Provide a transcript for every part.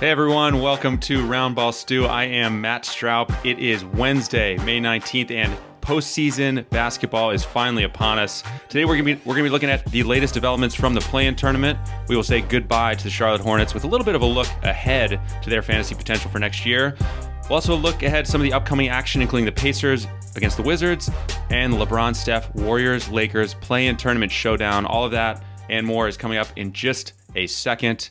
Hey everyone, welcome to Roundball Stew. I am Matt Straub. It is Wednesday, May 19th, and postseason basketball is finally upon us. Today we're gonna be looking at the latest developments from the play-in tournament. We will say goodbye to the Charlotte Hornets with a little bit of a look ahead to their fantasy potential for next year. We'll also look ahead to some of the upcoming action, including the Pacers against the Wizards and LeBron, Steph, Warriors, Lakers, play-in tournament showdown. All of that and more is coming up in just a second.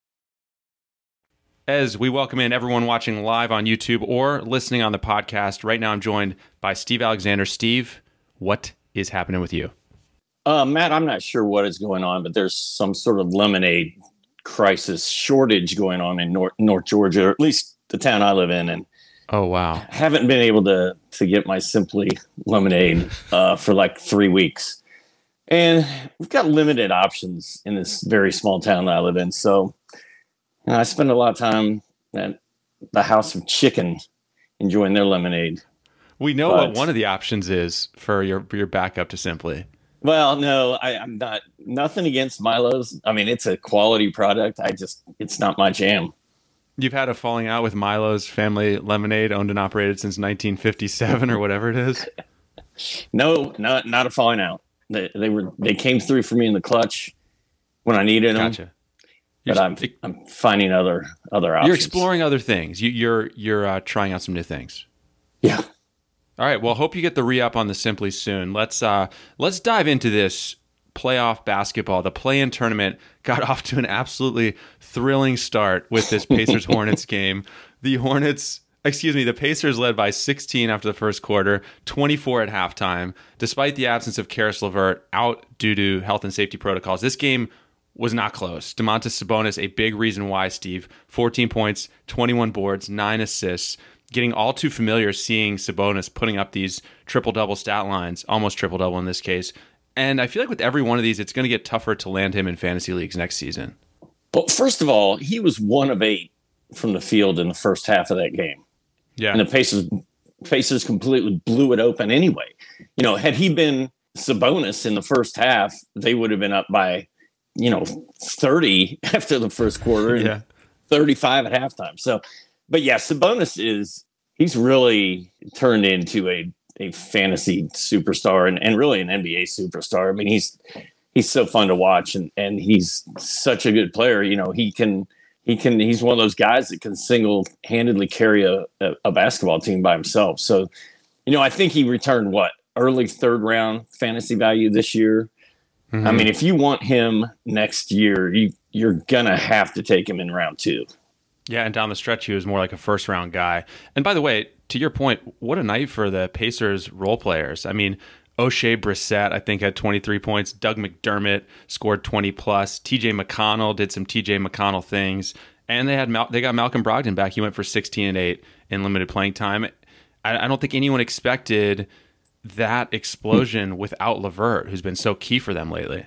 As we welcome in everyone watching live on YouTube or listening on the podcast, right now I'm joined by Steve Alexander. Steve, what is happening with you? Matt, I'm not sure what is going on, but there's some sort of lemonade crisis shortage going on in North Georgia, or at least the town I live in. And oh, wow. I haven't been able to get my Simply lemonade for like 3 weeks. And we've got limited options in this very small town that I live in, so... And I spend a lot of time at the House of Chicken enjoying their lemonade. We know what one of the options is for your backup to Simply. Well, no, I'm not. Nothing against Milo's. I mean, it's a quality product. It's not my jam. You've had a falling out with Milo's Family Lemonade, owned and operated since 1957 or whatever it is. No, not a falling out. They came through for me in the clutch when I needed them. Gotcha. But I'm finding other options. You're exploring other things. You're trying out some new things. Yeah. All right. Well, hope you get the re-up on the Simply soon. Let's dive into this playoff basketball. The play-in tournament got off to an absolutely thrilling start with this Pacers-Hornets game. The Pacers led by 16 after the first quarter, 24 at halftime. Despite the absence of Karis LeVert out due to health and safety protocols, this game was not close. Domantas Sabonis, a big reason why, Steve. 14 points, 21 boards, 9 assists. Getting all too familiar seeing Sabonis putting up these triple-double stat lines, almost triple-double in this case. And I feel like with every one of these, it's going to get tougher to land him in fantasy leagues next season. Well, first of all, he was 1 of 8 from the field in the first half of that game. Yeah. And the Pacers completely blew it open anyway. You know, had he been Sabonis in the first half, they would have been up by... 30 after the first quarter and 35 at halftime. So, but yeah, Sabonis he's really turned into a fantasy superstar and really an NBA superstar. I mean, he's so fun to watch and he's such a good player. You know, he's one of those guys that can single handedly carry a basketball team by himself. So, you know, I think he returned what, early third round fantasy value this year. Mm-hmm. I mean, if you want him next year, you're going to have to take him in round two. Yeah, and down the stretch, he was more like a first-round guy. And by the way, to your point, what a night for the Pacers role players. I mean, Oshae Brissett, I think, had 23 points. Doug McDermott scored 20-plus. TJ McConnell did some TJ McConnell things. And they got Malcolm Brogdon back. He went for 16-8 in limited playing time. I don't think anyone expected that explosion without LeVert, who's been so key for them lately.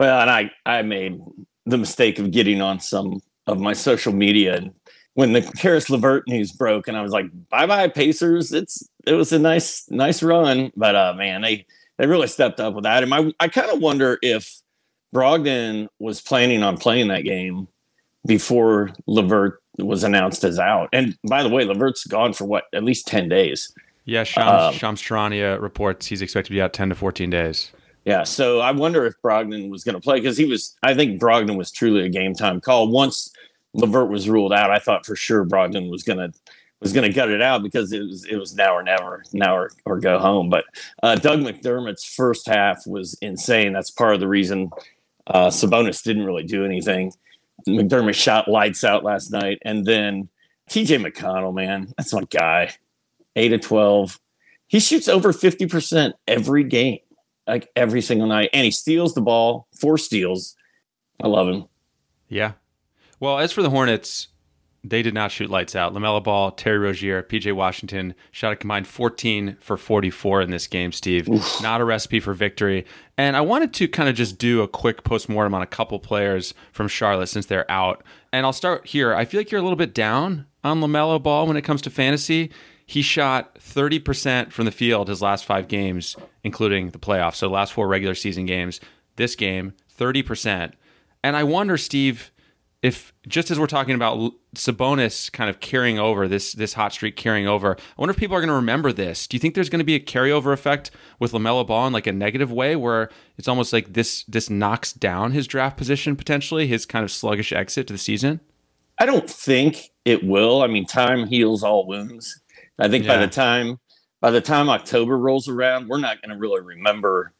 Well, and I made the mistake of getting on some of my social media, and when the Karis LeVert news broke, and I was like, bye-bye Pacers. It was a nice run, but man, they really stepped up with that. And I kind of wonder if Brogdon was planning on playing that game before LeVert was announced as out. And by the way, LeVert's gone for what, at least 10 days. Yeah, Shams Charania reports he's expected to be out 10 to 14 days. Yeah, so I wonder if Brogdon was going to play, because I think Brogdon was truly a game time call. Once LeVert was ruled out, I thought for sure Brogdon was going to gut it out, because it was now or never, now or go home. But Doug McDermott's first half was insane. That's part of the reason Sabonis didn't really do anything. McDermott shot lights out last night, and then TJ McConnell, man, that's my guy. 8 of 12, he shoots over 50% every game. Like every single night. And he steals the ball, 4 steals. I love him. Yeah. Well, as for the Hornets, they did not shoot lights out. LaMelo Ball, Terry Rozier, P.J. Washington shot a combined 14 for 44 in this game, Steve. Oof. Not a recipe for victory. And I wanted to kind of just do a quick postmortem on a couple players from Charlotte since they're out. And I'll start here. I feel like you're a little bit down on LaMelo Ball when it comes to fantasy. He shot 30% from the field his last 5 games, including the playoffs. So the last 4 regular season games, this game, 30%. And I wonder, Steve, if just as we're talking about Sabonis kind of carrying over, this hot streak carrying over, I wonder if people are going to remember this. Do you think there's going to be a carryover effect with LaMelo Ball in like a negative way, where it's almost like this knocks down his draft position potentially, his kind of sluggish exit to the season? I don't think it will. I mean, time heals all wounds. I think by the time October rolls around, we're not going to really remember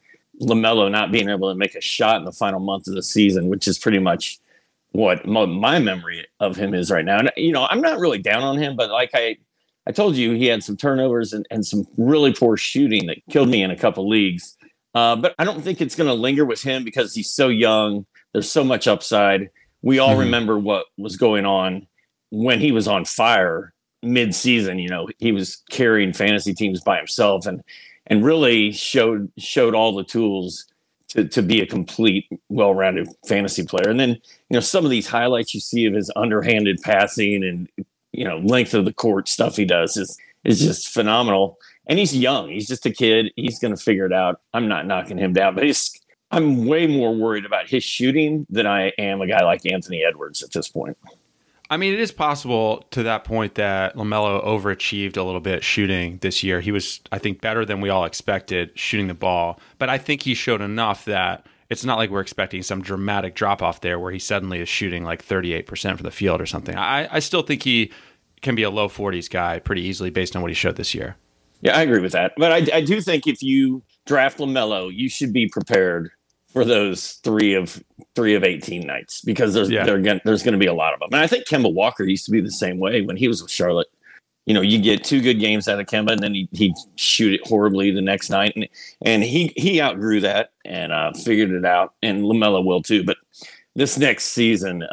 LaMelo not being able to make a shot in the final month of the season, which is pretty much what my memory of him is right now. And, you know, I'm not really down on him, but like I told you, he had some turnovers and some really poor shooting that killed me in a couple leagues. But I don't think it's going to linger with him, because he's so young. There's so much upside. We all remember what was going on when he was on fire mid-season. You know, he was carrying fantasy teams by himself and really showed all the tools to be a complete, well-rounded fantasy player. And then, you know, some of these highlights you see of his underhanded passing and, you know, length of the court stuff he does is just phenomenal. And he's young. He's just a kid. He's going to figure it out. I'm not knocking him down, but I'm way more worried about his shooting than I am a guy like Anthony Edwards at this point. I mean, it is possible to that point that LaMelo overachieved a little bit shooting this year. He was, I think, better than we all expected shooting the ball. But I think he showed enough that it's not like we're expecting some dramatic drop-off there where he suddenly is shooting like 38% from the field or something. I still think he can be a low 40s guy pretty easily based on what he showed this year. Yeah, I agree with that. But I do think if you draft LaMelo, you should be prepared for those 3 of 18 nights, because there's going to be a lot of them. And I think Kemba Walker used to be the same way when he was with Charlotte. You know, you get 2 good games out of Kemba, and then he'd shoot it horribly the next night. And he outgrew that and figured it out. And LaMelo will too. But this next season,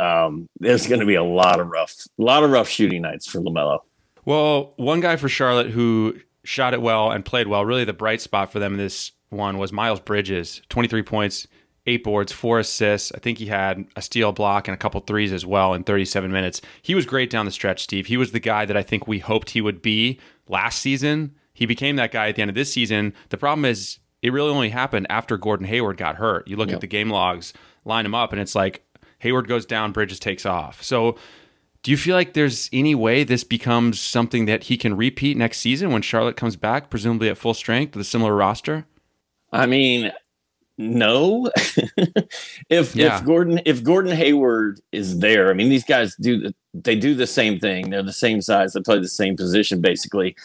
there's going to be a lot of rough shooting nights for LaMelo. Well, one guy for Charlotte who shot it well and played well, really the bright spot for them this one was Miles Bridges, 23 points, 8 boards, 4 assists. I think he had a steal, block, and a couple threes as well in 37 minutes. He was great down the stretch, Steve. He was the guy that I think we hoped he would be last season. He became that guy at the end of this season. The problem is it really only happened after Gordon Hayward got hurt. You look at the game logs, line them up, and it's like Hayward goes down, Bridges takes off. So do you feel like there's any way this becomes something that he can repeat next season when Charlotte comes back, presumably at full strength with a similar roster? I mean, no. If Gordon Hayward is there, I mean, these guys do the same thing. They're the same size. They play the same position, basically.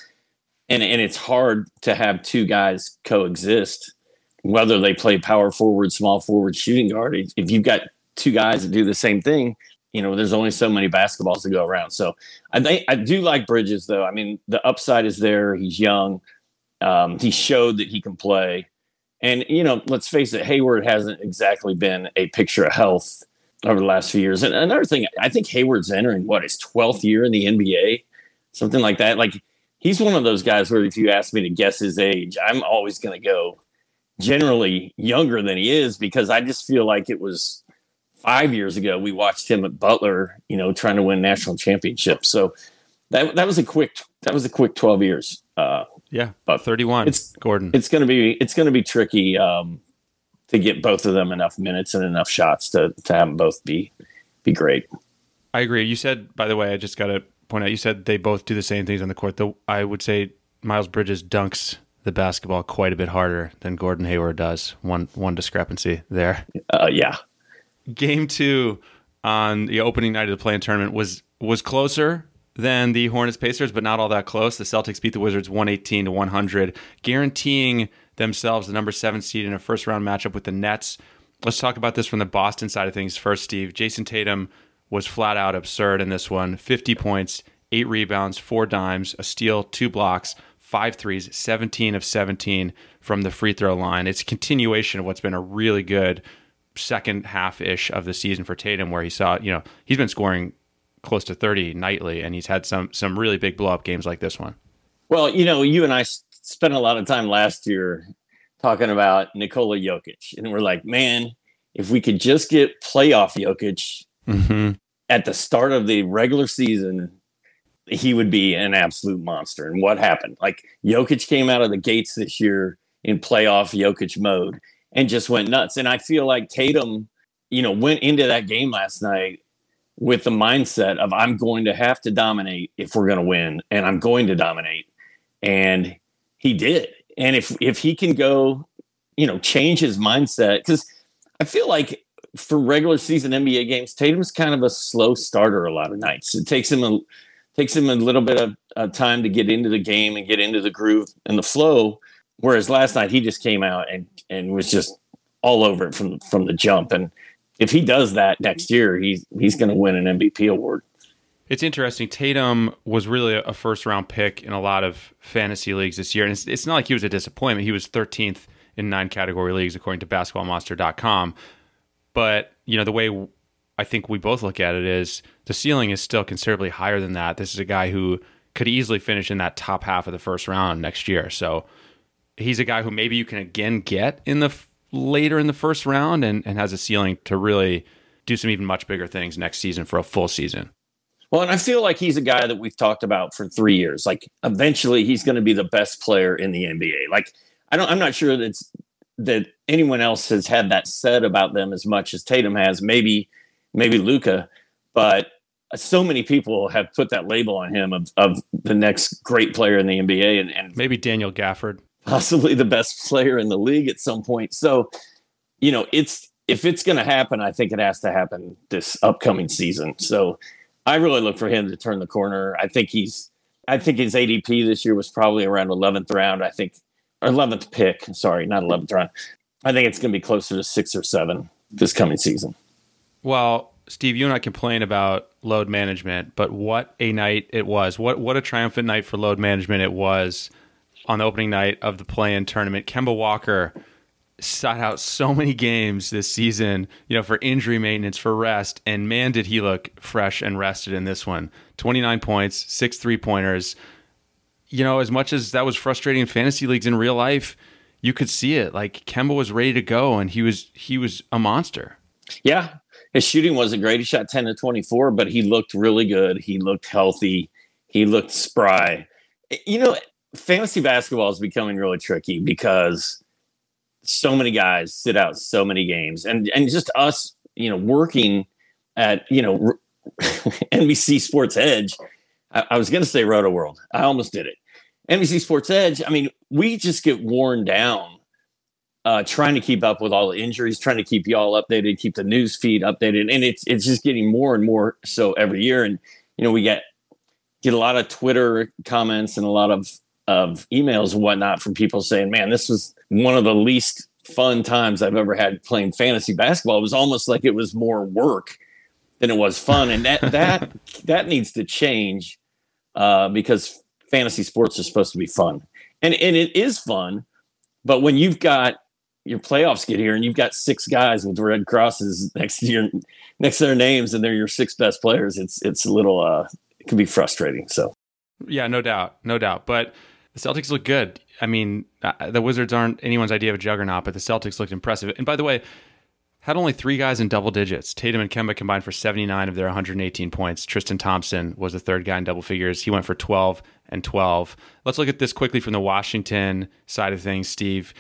And it's hard to have two guys coexist, whether they play power forward, small forward, shooting guard. If you've got two guys that do the same thing, you know, there's only so many basketballs to go around. So I do like Bridges, though. I mean, the upside is there. He's young. He showed that he can play. And, you know, let's face it, Hayward hasn't exactly been a picture of health over the last few years. And another thing, I think Hayward's entering, his 12th year in the NBA, something like that. Like, he's one of those guys where if you ask me to guess his age, I'm always going to go generally younger than he is, because I just feel like it was 5 years ago we watched him at Butler, you know, trying to win national championships. So that was a quick 12 years. But 31. It's Gordon. It's going to be tricky to get both of them enough minutes and enough shots to have them both be great. I agree. You said, by the way, I just got to point out, you said they both do the same things on the court. Though I would say Miles Bridges dunks the basketball quite a bit harder than Gordon Hayward does. One discrepancy there. Game two on the opening night of the play-in tournament was closer than the Hornets Pacers, but not all that close. The Celtics beat the Wizards 118-100, guaranteeing themselves the number 7 seed in a first-round matchup with the Nets. Let's talk about this from the Boston side of things first, Steve. Jason Tatum was flat out absurd in this one. 50 points, 8 rebounds, 4 dimes, a steal, 2 blocks, 5 threes, 17 of 17 from the free throw line. It's a continuation of what's been a really good second half-ish of the season for Tatum, where he saw, you know, he's been scoring close to 30 nightly, and he's had some really big blow-up games like this one. Well, you know, you and I spent a lot of time last year talking about Nikola Jokic, and we're like, man, if we could just get playoff Jokic at the start of the regular season, he would be an absolute monster. And what happened? Like, Jokic came out of the gates this year in playoff Jokic mode and just went nuts. And I feel like Tatum, you know, went into that game last night with the mindset of, I'm going to have to dominate if we're going to win, and I'm going to dominate. And he did. And if he can go, you know, change his mindset, because I feel like for regular season NBA games, Tatum's kind of a slow starter a lot of nights. It takes him a little bit of time to get into the game and get into the groove and the flow. Whereas last night he just came out and was just all over it from the jump. And if he does that next year, he's going to win an MVP award. It's interesting. Tatum was really a first-round pick in a lot of fantasy leagues this year. And it's not like he was a disappointment. He was 13th in 9 category leagues, according to BasketballMonster.com. But, you know, the way I think we both look at it is the ceiling is still considerably higher than that. This is a guy who could easily finish in that top half of the first round next year. So he's a guy who maybe you can again get in the later in the first round and has a ceiling to really do some even much bigger things next season for a full season. Well, and I feel like he's a guy that we've talked about for 3 years. Like, eventually he's going to be the best player in the NBA. Like, I'm not sure that anyone else has had that said about them as much as Tatum has, maybe Luka, but so many people have put that label on him of the next great player in the NBA. And maybe Daniel Gafford, possibly the best player in the league at some point. So, you know, if it's going to happen, I think it has to happen this upcoming season. So I really look for him to turn the corner. I think his ADP this year was probably around 11th round, I think, or 11th pick. Sorry, not 11th round. I think it's going to be closer to 6 or 7 this coming season. Well, Steve, you and I complain about load management, but what a night it was. What a triumphant night for load management it was. On the opening night of the play-in tournament, Kemba Walker sat out so many games this season, you know, for injury maintenance, for rest, and man, did he look fresh and rested in this one. 29 points, 6 three-pointers. You know, as much as that was frustrating in fantasy leagues, in real life, you could see it. Like, Kemba was ready to go, and he was a monster. Yeah, his shooting wasn't great. He shot 10 to 24, but he looked really good. He looked healthy. He looked spry. You know, fantasy basketball is becoming really tricky because so many guys sit out so many games, and just us, you know, working at, you know, NBC Sports Edge. I was going to say Roto World. I almost did it. NBC Sports Edge. I mean, we just get worn down trying to keep up with all the injuries, trying to keep y'all updated, keep the news feed updated. And it's just getting more and more so every year. And, you know, we get a lot of Twitter comments and a lot of of emails and whatnot from people saying, man, this was one of the least fun times I've ever had playing fantasy basketball. It was almost like it was more work than it was fun. And that needs to change because fantasy sports are supposed to be fun. And it is fun, but when you've got your playoffs get here and you've got six guys with red crosses next to their names and they're your six best players, it's a little it can be frustrating. So yeah, no doubt. But the Celtics look good. I mean, the Wizards aren't anyone's idea of a juggernaut, but the Celtics looked impressive. And by the way, had only three guys in double digits. Tatum and Kemba combined for 79 of their 118 points. Tristan Thompson was the third guy in double figures. He went for 12 and 12. Let's look at this quickly from the Washington side of things, Steve.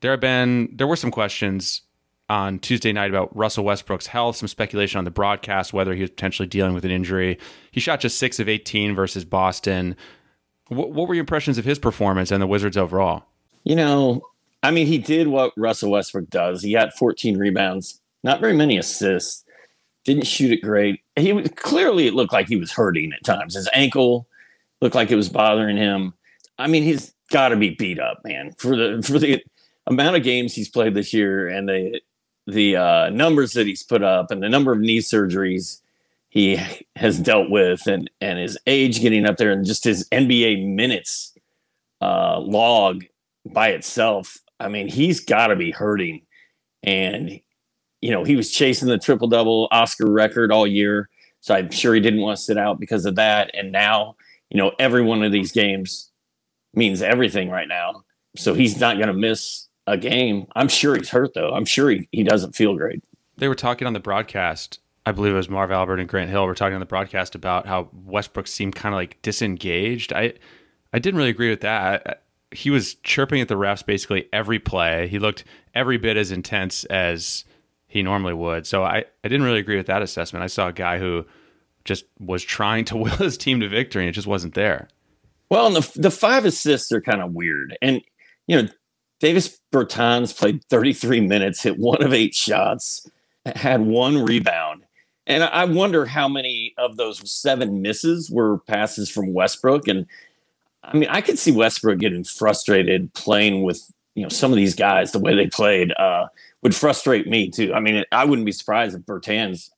There were some questions on Tuesday night about Russell Westbrook's health, some speculation on the broadcast, whether he was potentially dealing with an injury. He shot just 6 of 18 versus Boston. What were your impressions of his performance and the Wizards overall? You know, I mean, he did what Russell Westbrook does. He had 14 rebounds, not very many assists, didn't shoot it great. Clearly it looked like he was hurting at times. His ankle looked like it was bothering him. I mean, he's got to be beat up, man. For the amount of games he's played this year and the numbers that he's put up and the number of knee surgeries he has dealt with and his age getting up there and just his NBA minutes log by itself, I mean, he's got to be hurting. And, you know, he was chasing the triple-double Oscar record all year, so I'm sure he didn't want to sit out because of that. And now, you know, every one of these games means everything right now, so he's not going to miss a game. I'm sure he's hurt, though. I'm sure he doesn't feel great. They were talking on the broadcast, I believe it was Marv Albert and Grant Hill were talking on the broadcast about how Westbrook seemed kind of like disengaged. I didn't really agree with that. He was chirping at the refs basically every play. He looked every bit as intense as he normally would. So I didn't really agree with that assessment. I saw a guy who just was trying to will his team to victory, and it just wasn't there. Well, and the 5 assists are kind of weird. And, you know, Davis Bertans played 33 minutes, hit 1 of 8 shots, had 1 rebound. And I wonder how many of those 7 misses were passes from Westbrook. And, I mean, I could see Westbrook getting frustrated playing with, you know, some of these guys. The way they played would frustrate me, too. I mean, I wouldn't be surprised if Bertans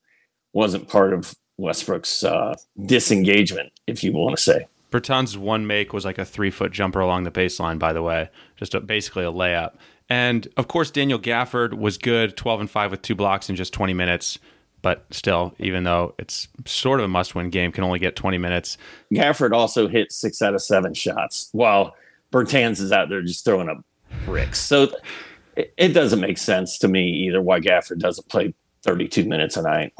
wasn't part of Westbrook's disengagement, if you want to say. Bertans' 1 make was like a 3-foot jumper along the baseline, by the way. Just basically a layup. And, of course, Daniel Gafford was good, 12 and 5 with 2 blocks in just 20 minutes. But still, even though it's sort of a must-win game, can only get 20 minutes. Gafford also hit 6 out of 7 shots, while Bertans is out there just throwing up bricks. So it doesn't make sense to me either why Gafford doesn't play 32 minutes a night.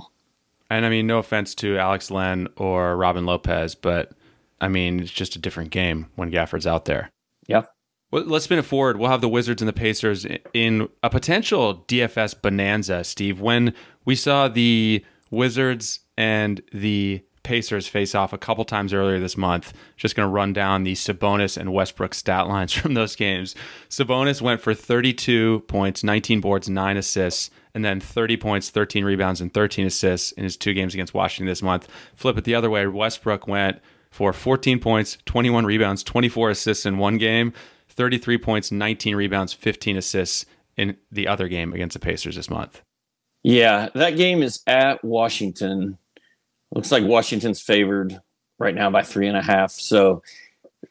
And, I mean, no offense to Alex Len or Robin Lopez, but, I mean, it's just a different game when Gafford's out there. Yeah. Well, let's spin it forward. We'll have the Wizards and the Pacers in a potential DFS bonanza, Steve. When we saw the Wizards and the Pacers face off a couple times earlier this month, just going to run down the Sabonis and Westbrook stat lines from those games. Sabonis went for 32 points, 19 boards, 9 assists, and then 30 points, 13 rebounds, and 13 assists in his 2 games against Washington this month. Flip it the other way. Westbrook went for 14 points, 21 rebounds, 24 assists in one game, 33 points, 19 rebounds, 15 assists in the other game against the Pacers this month. Yeah, that game is at Washington. Looks like Washington's favored right now by 3.5. So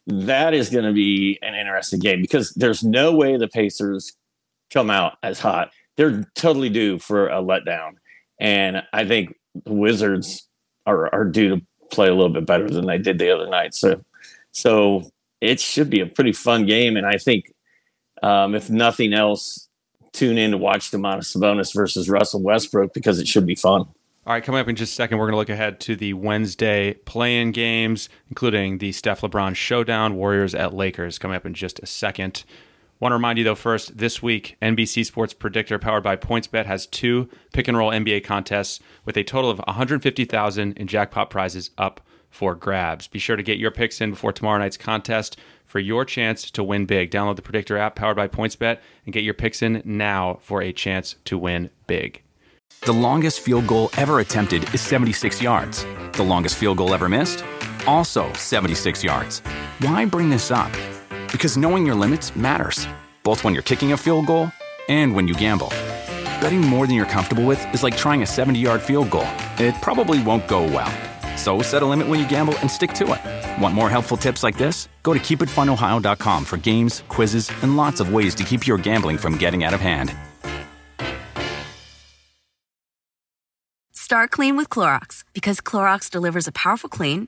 that is going to be an interesting game because there's no way the Pacers come out as hot. They're totally due for a letdown. And I think the Wizards are due to play a little bit better than they did the other night. So it should be a pretty fun game, and I think if nothing else, tune in to watch Domantas Sabonis versus Russell Westbrook because it should be fun. All right, coming up in just a second, we're going to look ahead to the Wednesday play-in games, including the Steph LeBron showdown, Warriors at Lakers, coming up in just a second. Want to remind you, though, first, this week, NBC Sports Predictor, powered by PointsBet, has 2 pick-and-roll NBA contests with a total of $150,000 in jackpot prizes up for grabs. Be sure to get your picks in before tomorrow night's contest for your chance to win big. Download the Predictor app powered by PointsBet and get your picks in now for a chance to win big. The longest field goal ever attempted is 76 yards. The longest field goal ever missed? Also 76 yards. Why bring this up? Because knowing your limits matters, both when you're kicking a field goal and when you gamble. Betting more than you're comfortable with is like trying a 70-yard field goal. It probably won't go well. So set a limit when you gamble and stick to it. Want more helpful tips like this? Go to keepitfunohio.com for games, quizzes, and lots of ways to keep your gambling from getting out of hand. Start clean with Clorox, because Clorox delivers a powerful clean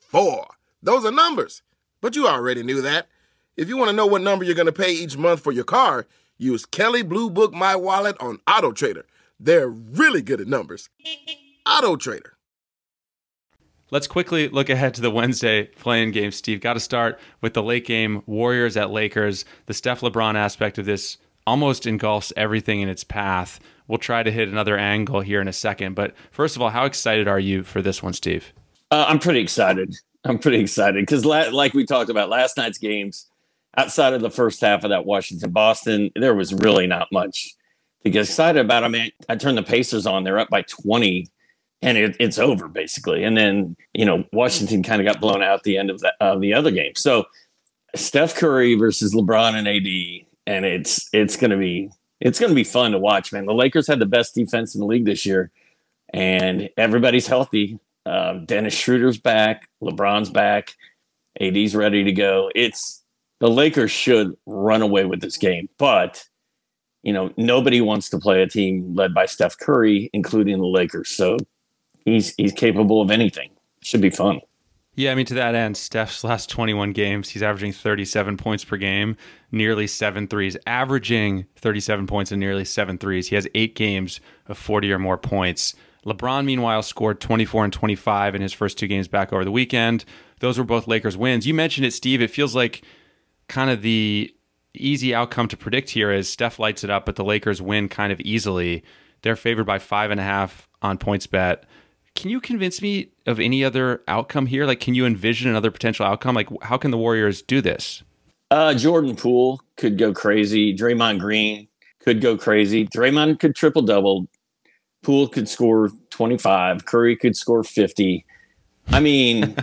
4. Those are numbers, but you already knew that. If you want to know what number you're going to pay each month for your car, use Kelley Blue Book My Wallet on AutoTrader. They're really good at numbers. AutoTrader. Let's quickly look ahead to the Wednesday play-in game, Steve. Got to start with the late game, Warriors at Lakers. The Steph LeBron aspect of this almost engulfs everything in its path. We'll try to hit another angle here in a second. But first of all, how excited are you for this one, Steve? I'm pretty excited because like we talked about last night's games, outside of the first half of that Washington-Boston, there was really not much to get excited about. I mean, I turned the Pacers on. They're up by 20, and it's over, basically. And then, Washington kind of got blown out at the end of the other game. So Steph Curry versus LeBron and AD, and it's going to be fun to watch, man. The Lakers had the best defense in the league this year, and everybody's healthy. Dennis Schroeder's back, LeBron's back, AD's ready to go. The Lakers should run away with this game, but nobody wants to play a team led by Steph Curry, including the Lakers. So he's capable of anything. Should be fun. Yeah, I mean, to that end, Steph's last 21 games, he's averaging 37 points per game, nearly 7 threes, averaging 37 points and nearly 7 threes. He has 8 games of 40 or more points. LeBron, meanwhile, scored 24 and 25 in his first 2 games back over the weekend. Those were both Lakers wins. You mentioned it, Steve. It feels like kind of the easy outcome to predict here is Steph lights it up, but the Lakers win kind of easily. They're favored by 5.5 on PointsBet. Can you convince me of any other outcome here? Like, can you envision another potential outcome? Like, how can the Warriors do this? Jordan Poole could go crazy. Draymond Green could go crazy. Draymond could triple-double. Poole could score 25. Curry could score 50. I mean,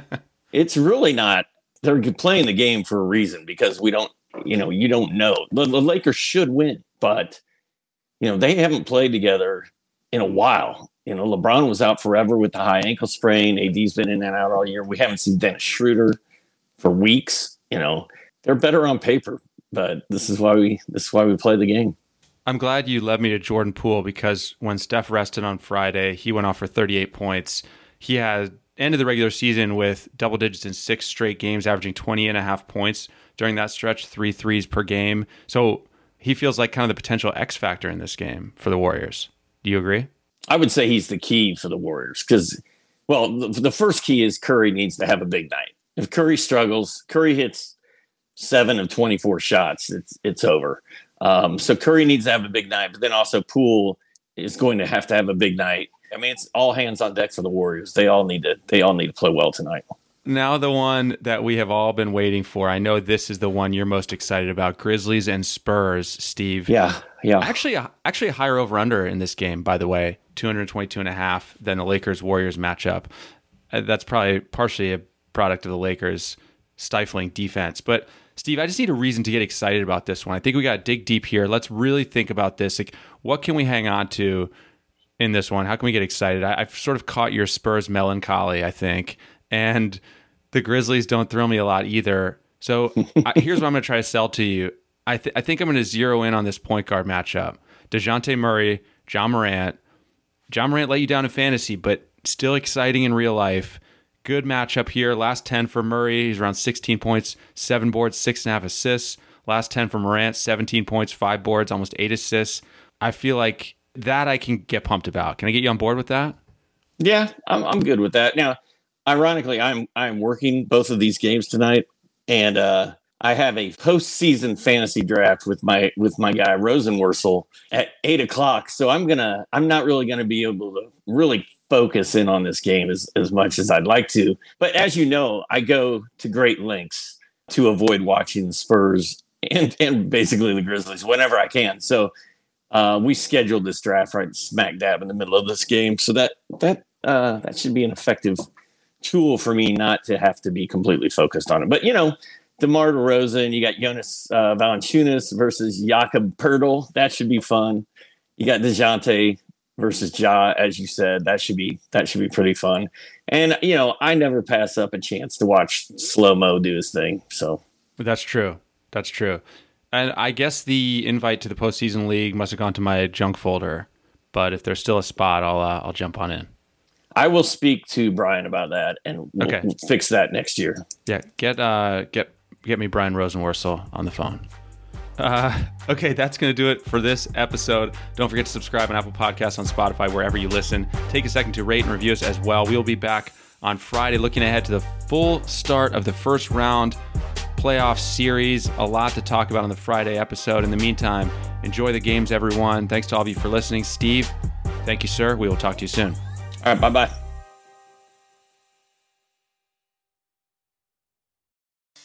it's really not. They're playing the game for a reason because we don't, you don't know. The Lakers should win, but, they haven't played together in a while. LeBron was out forever with the high ankle sprain. AD's been in and out all year. We haven't seen Dennis Schroeder for weeks. They're better on paper, but this is why we play the game. I'm glad you led me to Jordan Poole because when Steph rested on Friday, he went off for 38 points. He had ended the regular season with double digits in 6 straight games, averaging 20.5 points during that stretch, 3 threes per game. So he feels like kind of the potential X factor in this game for the Warriors. Do you agree? I would say he's the key for the Warriors because, the first key is Curry needs to have a big night. If Curry struggles, Curry hits 7 of 24 shots, it's over. So Curry needs to have a big night, but then also Poole is going to have a big night. I mean, it's all hands on deck for the Warriors. They all need to play well tonight. Now the one that we have all been waiting for. I know this is the one you're most excited about, Grizzlies and Spurs, Steve. Yeah. Actually a higher over-under in this game, by the way, 222.5 than the Lakers-Warriors matchup. That's probably partially a product of the Lakers stifling defense. But Steve, I just need a reason to get excited about this one. I think we got to dig deep here. Let's really think about this. Like, what can we hang on to in this one? How can we get excited? I've sort of caught your Spurs melancholy, I think. And the Grizzlies don't thrill me a lot either. So here's what I'm going to try to sell to you. I think I'm going to zero in on this point guard matchup. Dejounte Murray, Ja Morant. Ja Morant let you down in fantasy, but still exciting in real life. Good matchup here. Last 10 for Murray. He's around 16 points, 7 boards, 6.5 assists. Last 10 for Morant, 17 points, 5 boards, almost 8 assists. I feel like that I can get pumped about. Can I get you on board with that? Yeah, I'm good with that. Now, ironically, I'm working both of these games tonight, and I have a postseason fantasy draft with my guy Rosenworcel at 8 o'clock. So I'm not really gonna be able to really focus in on this game as much as I'd like to. But as you know, I go to great lengths to avoid watching the Spurs and basically the Grizzlies whenever I can. So we scheduled this draft right smack dab in the middle of this game. So that should be an effective tool for me not to have to be completely focused on it. But you know, DeMar DeRozan, you got Jonas Valanciunas versus Jakob Poeltl. That should be fun. You got Dejounte versus Ja, as you said. That should be pretty fun. And you know, I never pass up a chance to watch Slow Mo do his thing. So that's true. And I guess the invite to the postseason league must have gone to my junk folder. But if there's still a spot, I'll jump on in. I will speak to Brian about that, and we'll fix that next year. Yeah, get me Brian Rosenworcel on the phone. Okay, that's going to do it for this episode. Don't forget to subscribe on Apple Podcasts, on Spotify, wherever you listen. Take a second to rate and review us as well. We'll be back on Friday looking ahead to the full start of the first round playoff series. A lot to talk about on the Friday episode. In the meantime, enjoy the games, everyone. Thanks to all of you for listening. Steve, thank you, sir. We will talk to you soon. All right, bye-bye.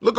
Look